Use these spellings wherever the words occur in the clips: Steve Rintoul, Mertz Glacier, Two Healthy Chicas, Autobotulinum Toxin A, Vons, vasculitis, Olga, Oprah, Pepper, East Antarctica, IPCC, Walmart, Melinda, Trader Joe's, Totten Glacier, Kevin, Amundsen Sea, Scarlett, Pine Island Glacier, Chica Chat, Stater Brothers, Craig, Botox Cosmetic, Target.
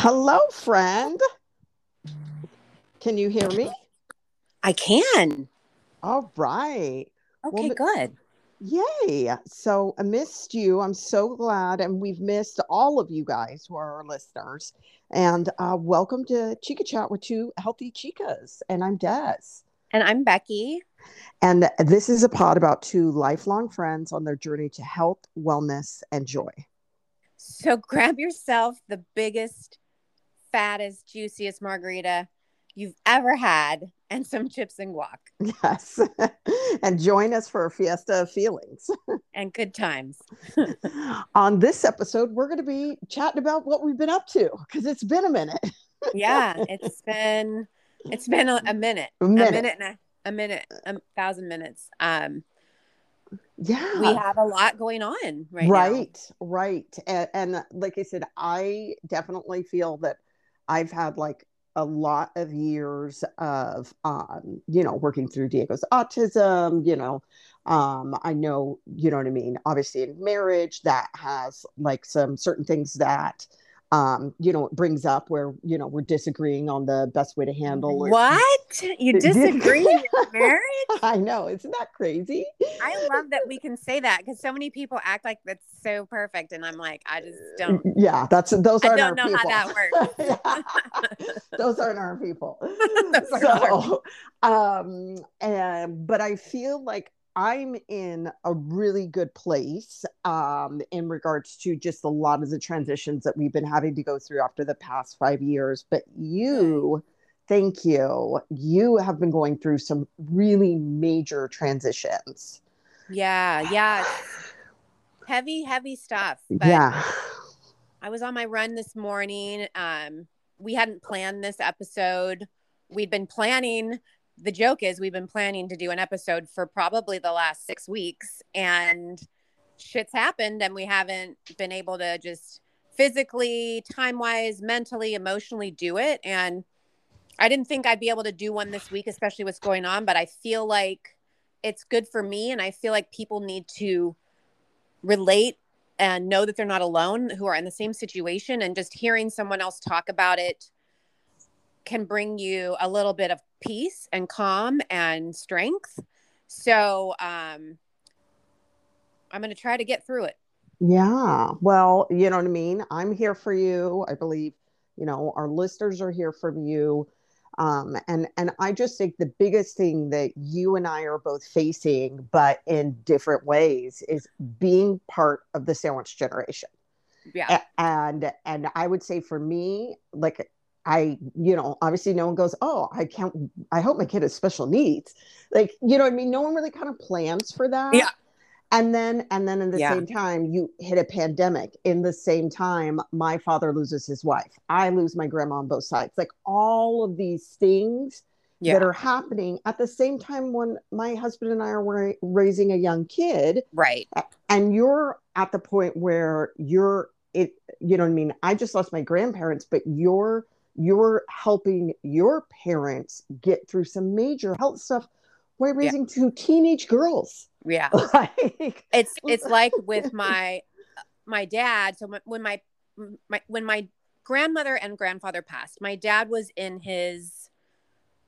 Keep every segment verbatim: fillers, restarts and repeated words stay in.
Hello, friend. Can you hear me? I can. All right. Okay, well, good. Yay. So I missed you. I'm so glad. And we've missed all of you guys who are our listeners. And uh, welcome to Chica Chat with two healthy chicas. And I'm Des. And I'm Becky. And this is a pod about two lifelong friends on their journey to health, wellness, and joy. So grab yourself the biggest, fattest, juiciest margarita you've ever had and some chips and guac. Yes. And join us for a fiesta of feelings and good times. On this episode, we're going to be chatting about what we've been up to because it's been a minute. Yeah, it's been it's been a, a minute. A minute. A minute and a a minute, a thousand minutes. Um, yeah, we have a lot going on right, right now. Right. And, and like I said, I definitely feel that I've had like a lot of years of, um, you know, working through Diego's autism, you know, um, I know, you know what I mean? Obviously in marriage that has like some certain things that, um, you know, it brings up where, you know, we're disagreeing on the best way to handle it. What? You disagree in marriage? I know. Isn't that crazy? I love that we can say that because so many people act like that's so perfect. And I'm like, I just don't. Yeah. That's, those aren't our people. I don't know how that works. Those aren't our people. So, um, and, but I feel like I'm in a really good place um, in regards to just a lot of the transitions that we've been having to go through after the past five years. But you, thank you, you have been going through some really major transitions. Yeah, yeah. Heavy, heavy stuff. But yeah. I was on my run this morning. Um, we hadn't planned this episode. We'd been planning The joke is we've been planning to do an episode for probably the last six weeks and shit's happened and we haven't been able to just physically, time-wise, mentally, emotionally do it. And I didn't think I'd be able to do one this week, especially what's going on, but I feel like it's good for me. And I feel like people need to relate and know that they're not alone who are in the same situation, and just hearing someone else talk about it can bring you a little bit of peace and calm and strength. So um, I'm going to try to get through it. Yeah. Well, you know what I mean? I'm here for you. I believe, you know, our listeners are here for you. Um, and, and I just think the biggest thing that you and I are both facing, but in different ways, is being part of the sandwich generation. Yeah. And, and I would say for me, like, I, you know, obviously no one goes, oh, I can't, I hope my kid has special needs. Like, you know what I mean? No one really kind of plans for that. Yeah. And then, and then in the yeah. same time, you hit a pandemic. In the same time, my father loses his wife. I lose my grandma on both sides. Like all of these things yeah. that are happening at the same time when my husband and I are ra- raising a young kid. Right. And you're at the point where you're, it, you know what I mean? I just lost my grandparents, but you're, you're helping your parents get through some major health stuff while raising yeah. two teenage girls. Yeah. Like, it's, it's like with my, my dad. So when my, my, when my grandmother and grandfather passed, my dad was in his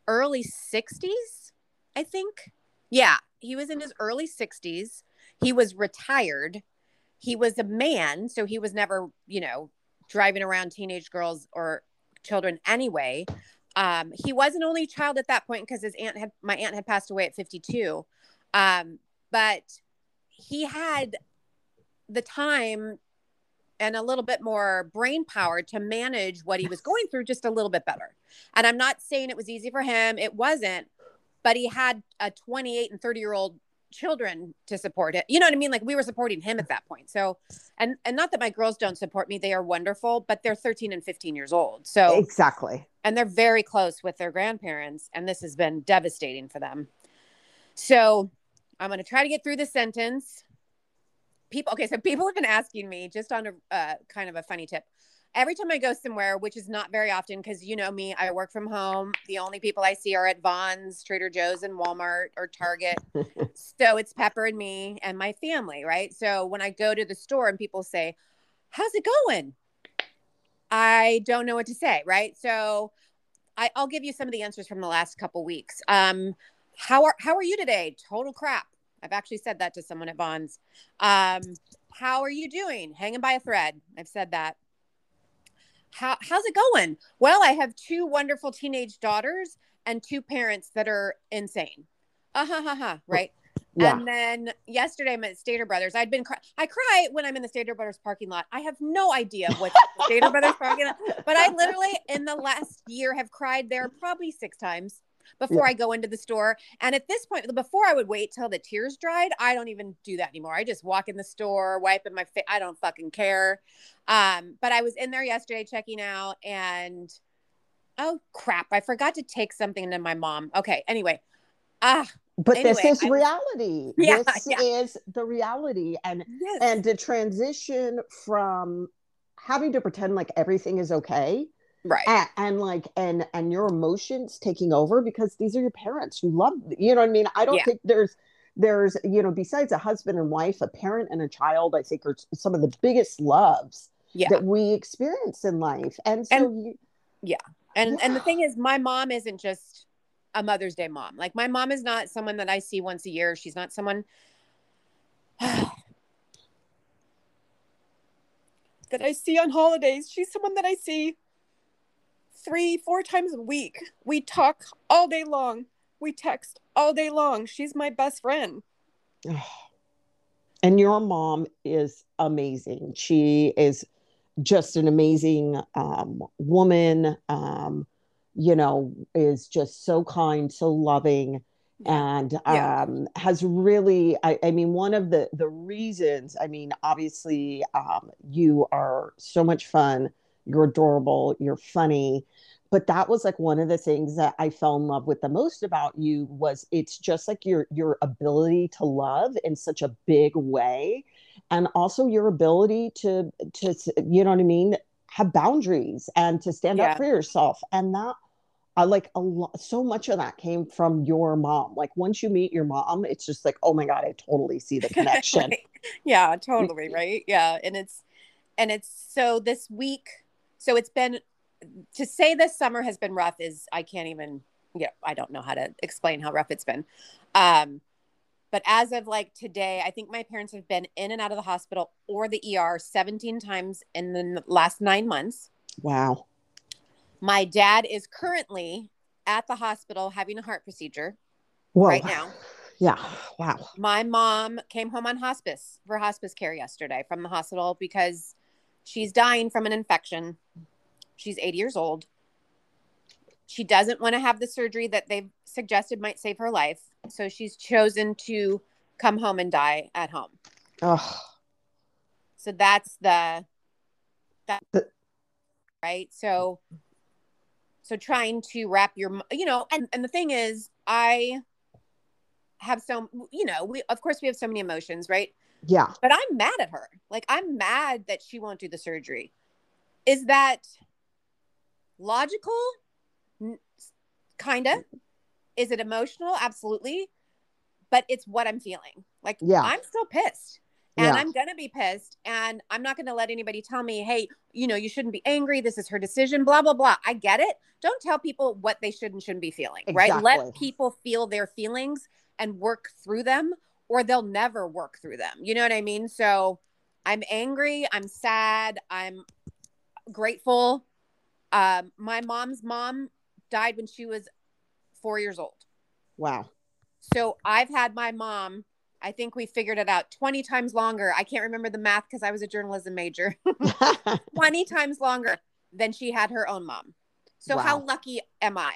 early sixties, I think. Yeah. He was in his early sixties. He was retired. He was a man. So he was never, you know, driving around teenage girls or children anyway. Um, he was an only child at that point because his aunt had, my aunt had passed away at fifty-two. Um, but he had the time and a little bit more brain power to manage what he was going through just a little bit better. And I'm not saying it was easy for him. It wasn't, but he had a twenty-eight and thirty year old children to support it. You know what I mean? Like we were supporting him at that point. So, and, and not that my girls don't support me, they are wonderful, but they're thirteen and fifteen years old. So exactly. And they're very close with their grandparents. And this has been devastating for them. So I'm going to try to get through the sentence. People. Okay. So people have been asking me just on a uh, kind of a funny tip. Every time I go somewhere, which is not very often, because you know me, I work from home. The only people I see are at Vons, Trader Joe's, and Walmart or Target. So it's Pepper and me and my family, right? So when I go to the store and people say, how's it going? I don't know what to say, right? So I, I'll give you some of the answers from the last couple weeks. Um, how are how are you today? Total crap. I've actually said that to someone at Vons. Um, how are you doing? Hanging by a thread. I've said that. How, how's it going? Well, I have two wonderful teenage daughters and two parents that are insane. Uh huh, huh, huh, right? Yeah. And then yesterday I'm at Stater Brothers. I'd been, cry- I cry when I'm in the Stater Brothers parking lot. I have no idea what's the Stater Brothers parking lot, but I literally in the last year have cried there probably six times before yeah. I go into the store. And at this point, before I would wait till the tears dried. I don't even do that anymore. I just walk in the store, wiping my face. I don't fucking care. Um, but I was in there yesterday checking out and oh crap, I forgot to take something to my mom. Okay. Anyway. Ah, but anyway, this is I'm, reality. Yeah, this yeah. is the reality. And, yes. and to transition from having to pretend like everything is okay. Right. And, and like, and, and your emotions taking over because these are your parents. You love, you know what I mean? I don't yeah. think there's, there's, you know, besides a husband and wife, a parent and a child, I think are some of the biggest loves yeah. that we experience in life. And so, and, you, yeah. And, yeah. and the thing is, my mom isn't just a Mother's Day mom. Like my mom is not someone that I see once a year. She's not someone that I see on holidays. She's someone that I see three, four times a week. We talk all day long. We text all day long. She's my best friend. And your mom is amazing. She is just an amazing um, woman. Um, you know, is just so kind, so loving, and yeah. um, has really, I, I mean, one of the, the reasons, I mean, obviously um, you are so much fun. You're adorable. You're funny. But that was like one of the things that I fell in love with the most about you was it's just like your, your ability to love in such a big way. And also your ability to, to, you know what I mean? Have boundaries and to stand yeah. up for yourself. And that I like a lot, so much of that came from your mom. Like once you meet your mom, it's just like, oh my God, I totally see the connection. Right. Yeah, totally. Right. Yeah. And it's, and it's, so this week, so it's been to say this summer has been rough is I can't even, yeah, I don't know how to explain how rough it's been. Um, But as of like today, I think my parents have been in and out of the hospital or the E R seventeen times in the last nine months. Wow. My dad is currently at the hospital having a heart procedure Whoa. right now. Yeah. Wow. My mom came home on hospice for hospice care yesterday from the hospital because she's dying from an infection. She's eighty years old. She doesn't want to have the surgery that they've suggested might save her life. So she's chosen to come home and die at home. Oh, so that's the, that, right. So, so trying to wrap your, you know, and, and the thing is I have so, you know, we, of course we have so many emotions, right? Yeah. But I'm mad at her. Like I'm mad that she won't do the surgery. Is that logical? Kind of. Is it emotional? Absolutely. But it's what I'm feeling. Like yeah. I'm still pissed and yeah. I'm going to be pissed and I'm not going to let anybody tell me, hey, you know, you shouldn't be angry. This is her decision, blah, blah, blah. I get it. Don't tell people what they should and shouldn't be feeling, exactly. right? Let people feel their feelings and work through them or they'll never work through them. You know what I mean? So I'm angry. I'm sad. I'm grateful. Um, my mom's mom died when she was four years old. Wow. So I've had my mom, I think we figured it out twenty times longer. I can't remember the math because I was a journalism major. twenty times longer than she had her own mom. So wow. how lucky am I?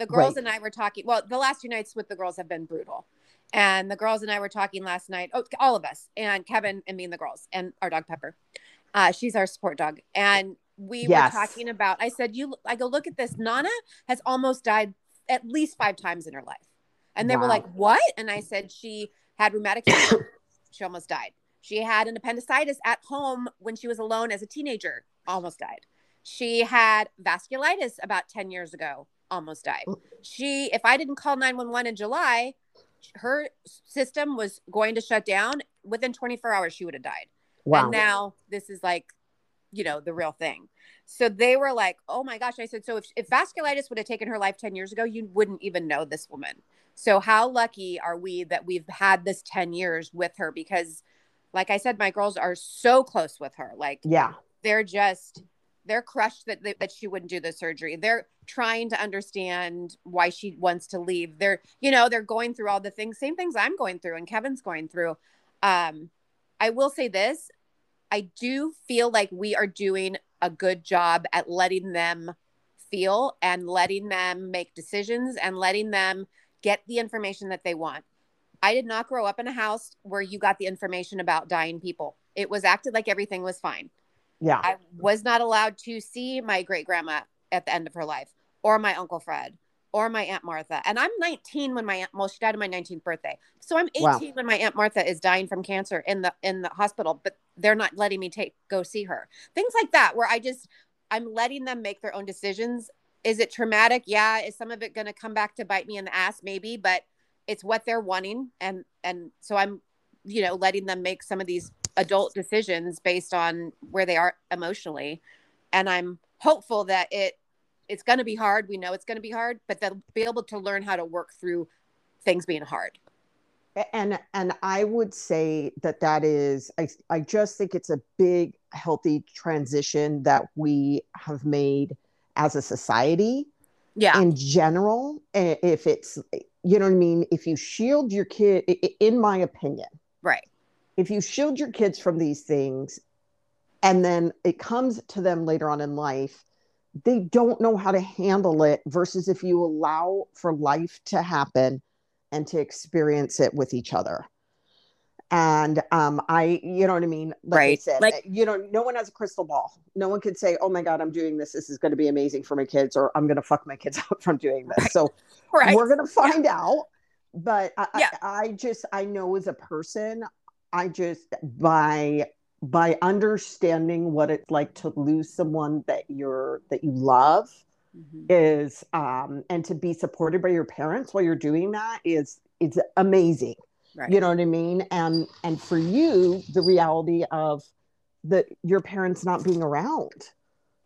The girls right. and I were talking, well, the last two nights with the girls have been brutal. And the girls and I were talking last night, oh, all of us, and Kevin and me and the girls and our dog Pepper. Uh, she's our support dog. And we yes. were talking about, I said, you, I go, look at this. Nana has almost died at least five times in her life. And they wow. were like, what? And I said, she had rheumatic fever. She almost died. She had an appendicitis at home when she was alone as a teenager. Almost died. She had vasculitis about ten years ago. Almost died. She, if I didn't call nine one one in July, her system was going to shut down. Within twenty-four hours, she would have died. Wow. And now this is like, you know, the real thing. So they were like, oh my gosh. I said, so if, if vasculitis would have taken her life ten years ago, you wouldn't even know this woman. So how lucky are we that we've had this ten years with her? Because like I said, my girls are so close with her. Like, yeah, they're just, they're crushed that they, that she wouldn't do the surgery. They're trying to understand why she wants to leave. They're, you know, they're going through all the things, same things I'm going through and Kevin's going through. Um, I will say this. I do feel like we are doing a good job at letting them feel and letting them make decisions and letting them get the information that they want. I did not grow up in a house where you got the information about dying people. It was acted like everything was fine. Yeah. I was not allowed to see my great grandma at the end of her life, or my Uncle Fred, or my Aunt Martha. And I'm nineteen when my aunt, well, she died on my nineteenth birthday. So I'm eighteen wow. when my Aunt Martha is dying from cancer in the in the hospital, but they're not letting me take go see her. Things like that, where I just, I'm letting them make their own decisions. Is it traumatic? Yeah. Is some of it going to come back to bite me in the ass? Maybe, but it's what they're wanting. And, and so I'm, you know, letting them make some of these adult decisions based on where they are emotionally. And I'm hopeful that it, it's going to be hard. We know it's going to be hard, but they'll be able to learn how to work through things being hard. And, and I would say that that is, I, I just think it's a big, healthy transition that we have made as a society, yeah, in general. If it's, you know what I mean? If you shield your kid, in my opinion, right? If you shield your kids from these things and then it comes to them later on in life, they don't know how to handle it, versus if you allow for life to happen and to experience it with each other. And um, I, you know what I mean? Like right. I said, like, you know, no one has a crystal ball. No one could say, oh my God, I'm doing this. This is going to be amazing for my kids, or I'm going to fuck my kids up from doing this. Right. So right. we're going to find yeah. out. But I, yeah. I, I just, I know as a person, I just, by, by understanding what it's like to lose someone that you're, that you love, mm-hmm. is, um, and to be supported by your parents while you're doing that is, it's amazing. Right. You know what I mean? And, and for you, the reality of the, your parents not being around,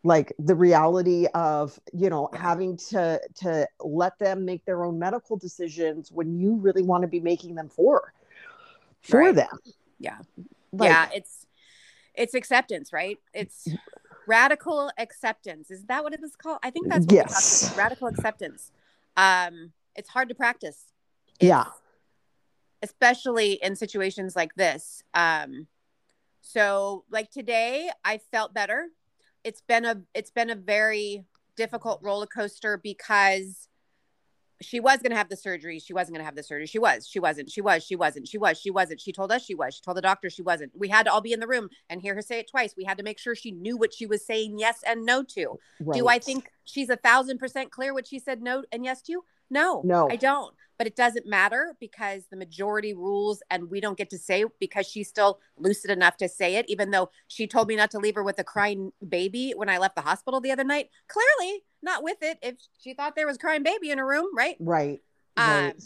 like the reality of, you know, having to, to let them make their own medical decisions when you really want to be making them for, for right. them. Yeah. Like, yeah. It's, it's acceptance, right? It's radical acceptance. Is that what it is called? I think that's what yes. we're talking about, radical acceptance. Um, it's hard to practice. It's, yeah. especially in situations like this. Um, so like today I felt better. It's been a, it's been a very difficult roller coaster because she was going to have the surgery. She wasn't going to have the surgery. She was, she wasn't, she was, she wasn't, she was, she wasn't. She told us she was, she told the doctor she wasn't. We had to all be in the room and hear her say it twice. We had to make sure she knew what she was saying yes and no to. Right. Do I think she's a thousand percent clear what she said no and yes to? No, no, I don't. But it doesn't matter because the majority rules, and we don't get to say, because she's still lucid enough to say it, even though she told me not to leave her with a crying baby when I left the hospital the other night. Clearly not with it if she thought there was a crying baby in her room, right? Right. Um, right.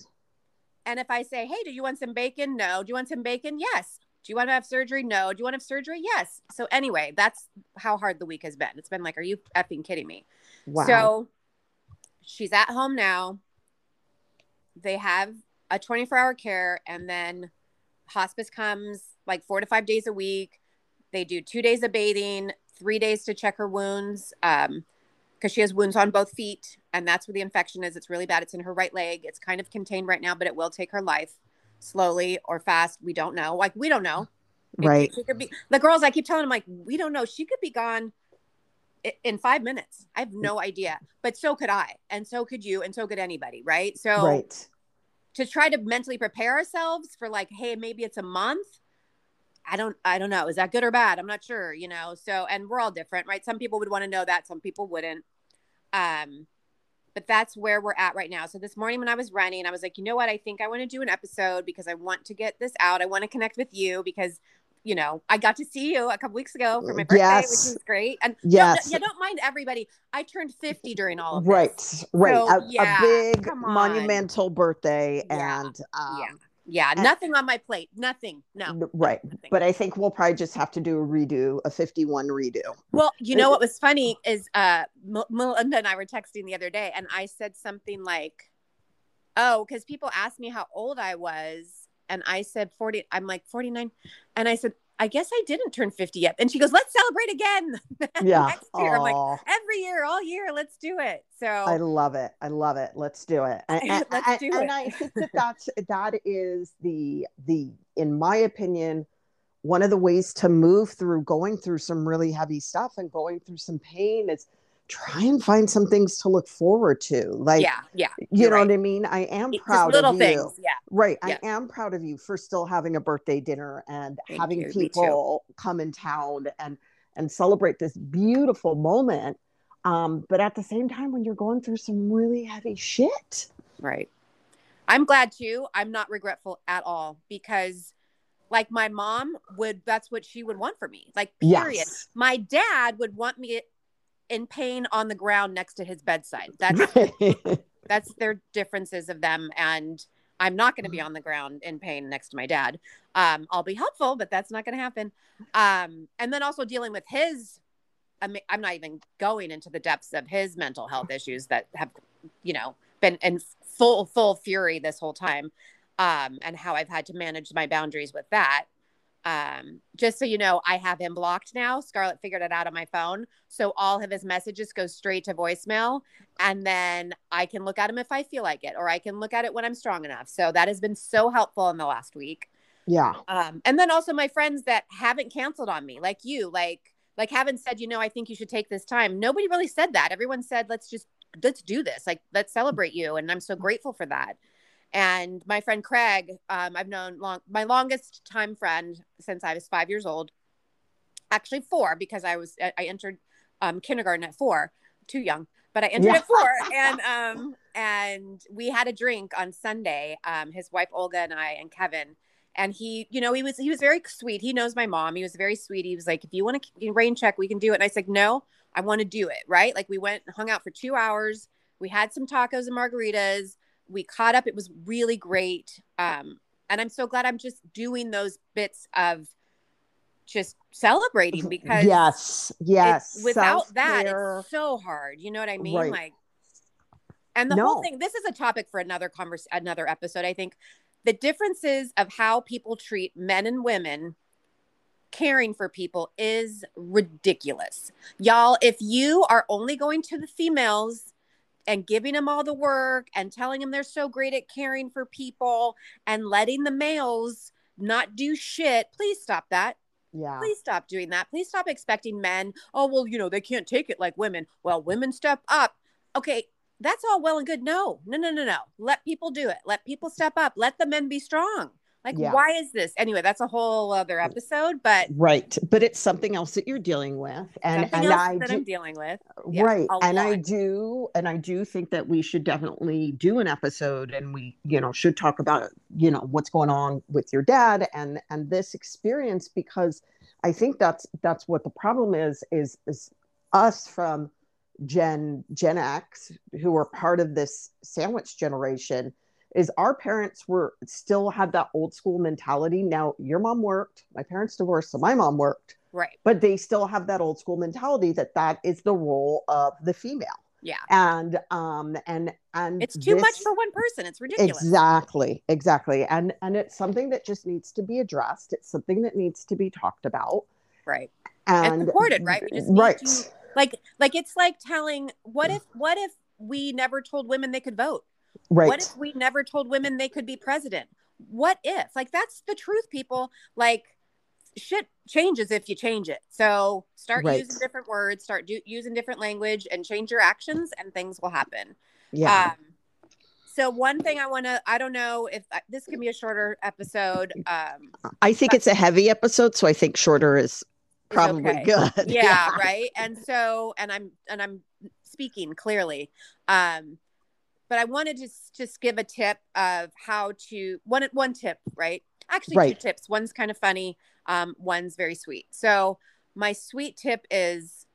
And if I say, hey, do you want some bacon? No. Do you want some bacon? Yes. Do you want to have surgery? No. Do you want to have surgery? Yes. So anyway, that's how hard the week has been. It's been like, are you effing kidding me? Wow. So she's at home now. They have a twenty-four hour care, and then hospice comes like four to five days a week. They do two days of bathing, three days to check her wounds, um, because she has wounds on both feet, and that's where the infection is. It's really bad. It's in her right leg. It's kind of contained right now, but it will take her life slowly or fast. We don't know. Like, we don't know. Right. It, she could be, the girls, I keep telling them, like, we don't know. She could be gone in five minutes. I have no idea, but so could I, and so could you, and so could anybody. Right. So right. to try to mentally prepare ourselves for like, hey, maybe it's a month. I don't, I don't know. Is that good or bad? I'm not sure, you know? So, and we're all different, right? Some people would want to know that, some people wouldn't. Um, but that's where we're at right now. So this morning when I was running, I was like, you know what? I think I want to do an episode because I want to get this out. I want to connect with you because, you know, I got to see you a couple weeks ago for my birthday, yes. which was great. And yes. don't, yeah, don't mind everybody. I turned fifty during all of this. Right, right. So, a, yeah, a big monumental birthday. Yeah. And um, yeah. Yeah, and nothing on my plate. Nothing. No. Right. Nothing. But I think we'll probably just have to do a redo, a fifty-one redo. Well, you know what was funny is uh, Melinda and I were texting the other day, and I said something like, oh, because people asked me how old I was, and I said forty. I'm like forty-nine. And I said, I guess I didn't turn fifty yet. And she goes, let's celebrate again. Yeah. Next year. I'm like, every year, all year, let's do it. So I love it. I love it. Let's do it. And, and, let's and, do and, it. And I think that that's, that is the, the, in my opinion, one of the ways to move through going through some really heavy stuff and going through some pain is try and find some things to look forward to. Like, yeah, yeah, you know right. what I mean? I am it's proud little of you. Things, yeah. Right. Yeah. I am proud of you for still having a birthday dinner and Thank having you. People come in town and, and celebrate this beautiful moment. Um, but at the same time, when you're going through some really heavy shit. Right. I'm glad too. I'm not regretful at all because like my mom would, that's what she would want for me. Like period. Yes. My dad would want me to, in pain on the ground next to his bedside. That's that's their differences of them. And I'm not going to be on the ground in pain next to my dad. Um, I'll be helpful, but that's not going to happen. Um, and then also dealing with his, I'm, I'm not even going into the depths of his mental health issues that have, you know, been in full, full fury this whole time. Um, and how I've had to manage my boundaries with that. Um, just so you know, I have him blocked now. Scarlett figured it out on my phone. So all of his messages go straight to voicemail and then I can look at him if I feel like it, or I can look at it when I'm strong enough. So that has been so helpful in the last week. Yeah. Um, and then also my friends that haven't canceled on me, like you, like, like haven't said, you know, I think you should take this time. Nobody really said that. Everyone said, let's just, let's do this. Like, let's celebrate you. And I'm so grateful for that. And my friend Craig, um, I've known long, my longest time friend since I was five years old, actually four, because I was, I entered um, kindergarten at four, too young, but I entered yeah. at four and, um, and we had a drink on Sunday, um, his wife, Olga and I, and Kevin, and he, you know, he was, he was very sweet. He knows my mom. He was very sweet. He was like, if you want to rain check, we can do it. And I said, no, I want to do it. Right. Like we went and hung out for two hours. We had some tacos and margaritas. We caught up. It was really great. Um, and I'm so glad I'm just doing those bits of just celebrating because yes, yes. It, without South that, there. It's so hard. You know what I mean? Right. Like, and the no. whole thing, this is a topic for another converse, another episode. I think the differences of how people treat men and women caring for people is ridiculous. Y'all, if you are only going to the females and giving them all the work and telling them they're so great at caring for people and letting the males not do shit, please stop that. Yeah. Please stop doing that. Please stop expecting men. Oh, well, you know, they can't take it like women. Well, women step up. Okay. That's all well and good. No, no, no, no, no. Let people do it. Let people step up. Let the men be strong. Like, yeah. why is this? Anyway, that's a whole other episode, but. Right. But it's something else that you're dealing with. And, something and else I that do, I'm dealing with. Yeah, right. And lot. I do, and I do think that we should definitely do an episode and we, you know, should talk about, you know, what's going on with your dad and, and this experience, because I think that's, that's what the problem is, is, is us from Gen, Gen X who are part of this sandwich generation is our parents were still had that old school mentality. Now your mom worked, my parents divorced, so my mom worked. Right. But they still have that old school mentality that that is the role of the female. Yeah. And, um, and, and it's too this, much for one person. It's ridiculous. Exactly. Exactly. And, and it's something that just needs to be addressed. It's something that needs to be talked about. Right. And, and supported, right? We just need right. to, like, like it's like telling what if, what if we never told women they could vote? Right. What if we never told women they could be president? What if? Like, that's the truth, people. Like, shit changes if you change it. So start right. using different words, start do- using different language and change your actions and things will happen. Yeah. Um, so one thing I want to, I don't know if I, this can be a shorter episode. Um, I think it's a heavy episode. So I think shorter is probably okay. good. Yeah, yeah. Right. And so, and I'm, and I'm speaking clearly. Um, But I wanted to just give a tip of how to one one tip, right? Actually, right. two tips. One's kind of funny. Um, one's very sweet. So my sweet tip is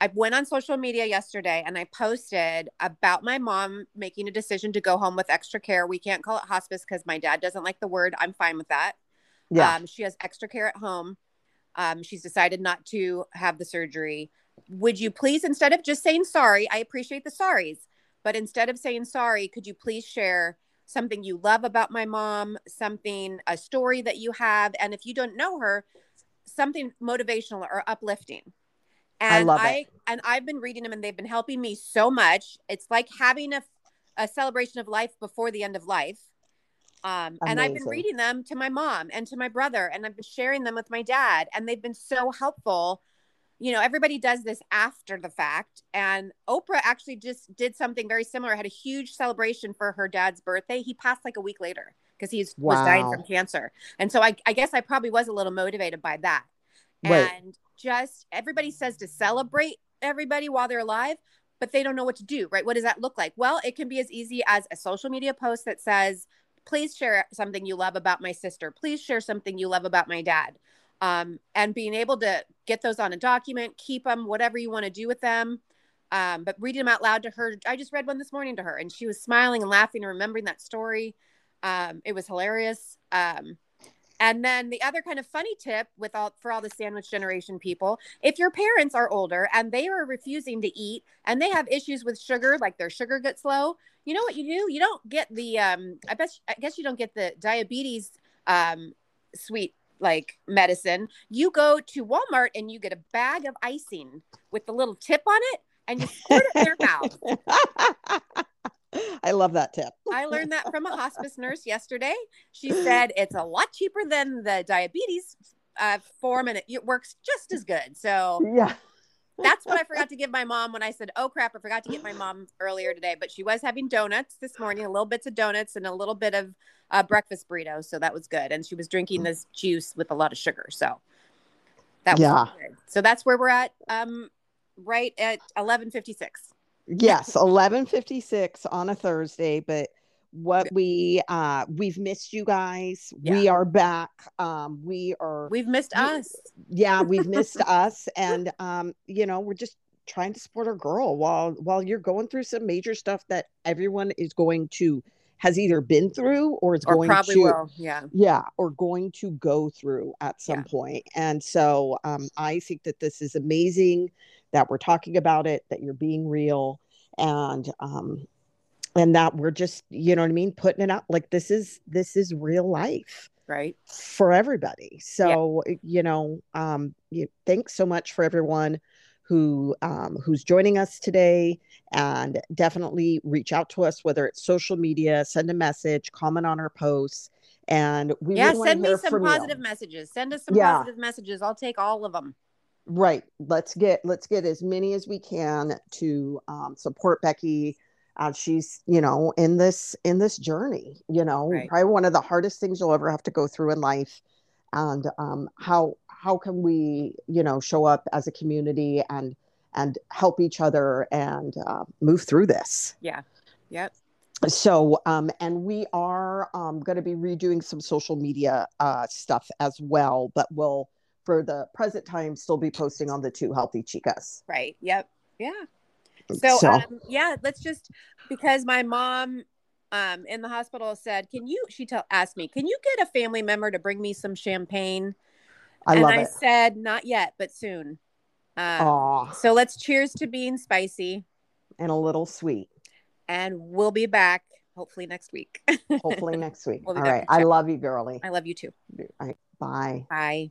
I went on social media yesterday and I posted about my mom making a decision to go home with extra care. We can't call it hospice because my dad doesn't like the word. I'm fine with that. Yeah. Um, she has extra care at home. Um, she's decided not to have the surgery. Would you please, instead of just saying sorry, I appreciate the sorries, but instead of saying sorry, could you please share something you love about my mom, something, a story that you have, and if you don't know her, something motivational or uplifting. And I love I, it. And I've been reading them and they've been helping me so much. It's like having a, a celebration of life before the end of life. Um, and I've been reading them to my mom and to my brother, and I've been sharing them with my dad, and they've been so helpful. You know, everybody does this after the fact. And Oprah actually just did something very similar. Had a huge celebration for her dad's birthday. He passed like a week later because he wow. was dying from cancer. And so I, I guess I probably was a little motivated by that. Wait. And just everybody says to celebrate everybody while they're alive, but they don't know what to do, right? What does that look like? Well, it can be as easy as a social media post that says, please share something you love about my sister. Please share something you love about my dad. Um, and being able to get those on a document, keep them, whatever you want to do with them. Um, but reading them out loud to her. I just read one this morning to her and she was smiling and laughing and remembering that story. Um, it was hilarious. Um, And then the other kind of funny tip with all for all the sandwich generation people, if your parents are older and they are refusing to eat and they have issues with sugar, like their sugar gets low, you know what you do? You don't get the, um, I bet, I guess you don't get the diabetes um, sweet like medicine. You go to Walmart and you get a bag of icing with the little tip on it and you squirt it in their mouth. I love that tip. I learned that from a hospice nurse yesterday. She said it's a lot cheaper than the diabetes uh, form and it, it works just as good. So yeah, that's what I forgot to give my mom when I said, oh crap, I forgot to get my mom earlier today, but she was having donuts this morning, a little bits of donuts and a little bit of uh, breakfast burritos. So that was good. And she was drinking this juice with a lot of sugar. So that was yeah. good. So that's where we're at um, right at eleven fifty-six. Yes, eleven fifty-six on a Thursday, but what we uh we've missed you guys. Yeah. We are back. Um we are We've missed we, us. Yeah, we've missed us and um you know, we're just trying to support our girl while while you're going through some major stuff that everyone is going to has either been through or is or going probably to will. Yeah. Yeah, or going to go through at some yeah. point. And so um I think that this is amazing that we're talking about it, that you're being real, and um, and that we're just, you know what I mean, putting it out. Like this is this is real life, right, for everybody. So yeah. you know, um, you, thanks so much for everyone who um, who's joining us today, and definitely reach out to us, whether it's social media, send a message, comment on our posts, and we yeah, really send me some positive you. messages. Send us some yeah. positive messages. I'll take all of them. Right. Let's get, let's get as many as we can to um, support Becky. Uh, she's, you know, in this, in this journey, you know, right. probably one of the hardest things you'll ever have to go through in life. And um, how, how can we, you know, show up as a community and, and help each other and uh, move through this. Yeah. Yep. So, um, and we are um, going to be redoing some social media uh, stuff as well, but we'll, for the present time, still be posting on the Two Healthy Chicas. Right. Yep. Yeah. So, so. Um, yeah, let's just, because my mom um, in the hospital said, can you, she t- asked me, can you get a family member to bring me some champagne? I and love I it. said, not yet, but soon. Um, so let's cheers to being spicy. And a little sweet. And we'll be back hopefully next week. hopefully next week. We'll All right. I love you, girlie. I love you too. All right. Bye. Bye.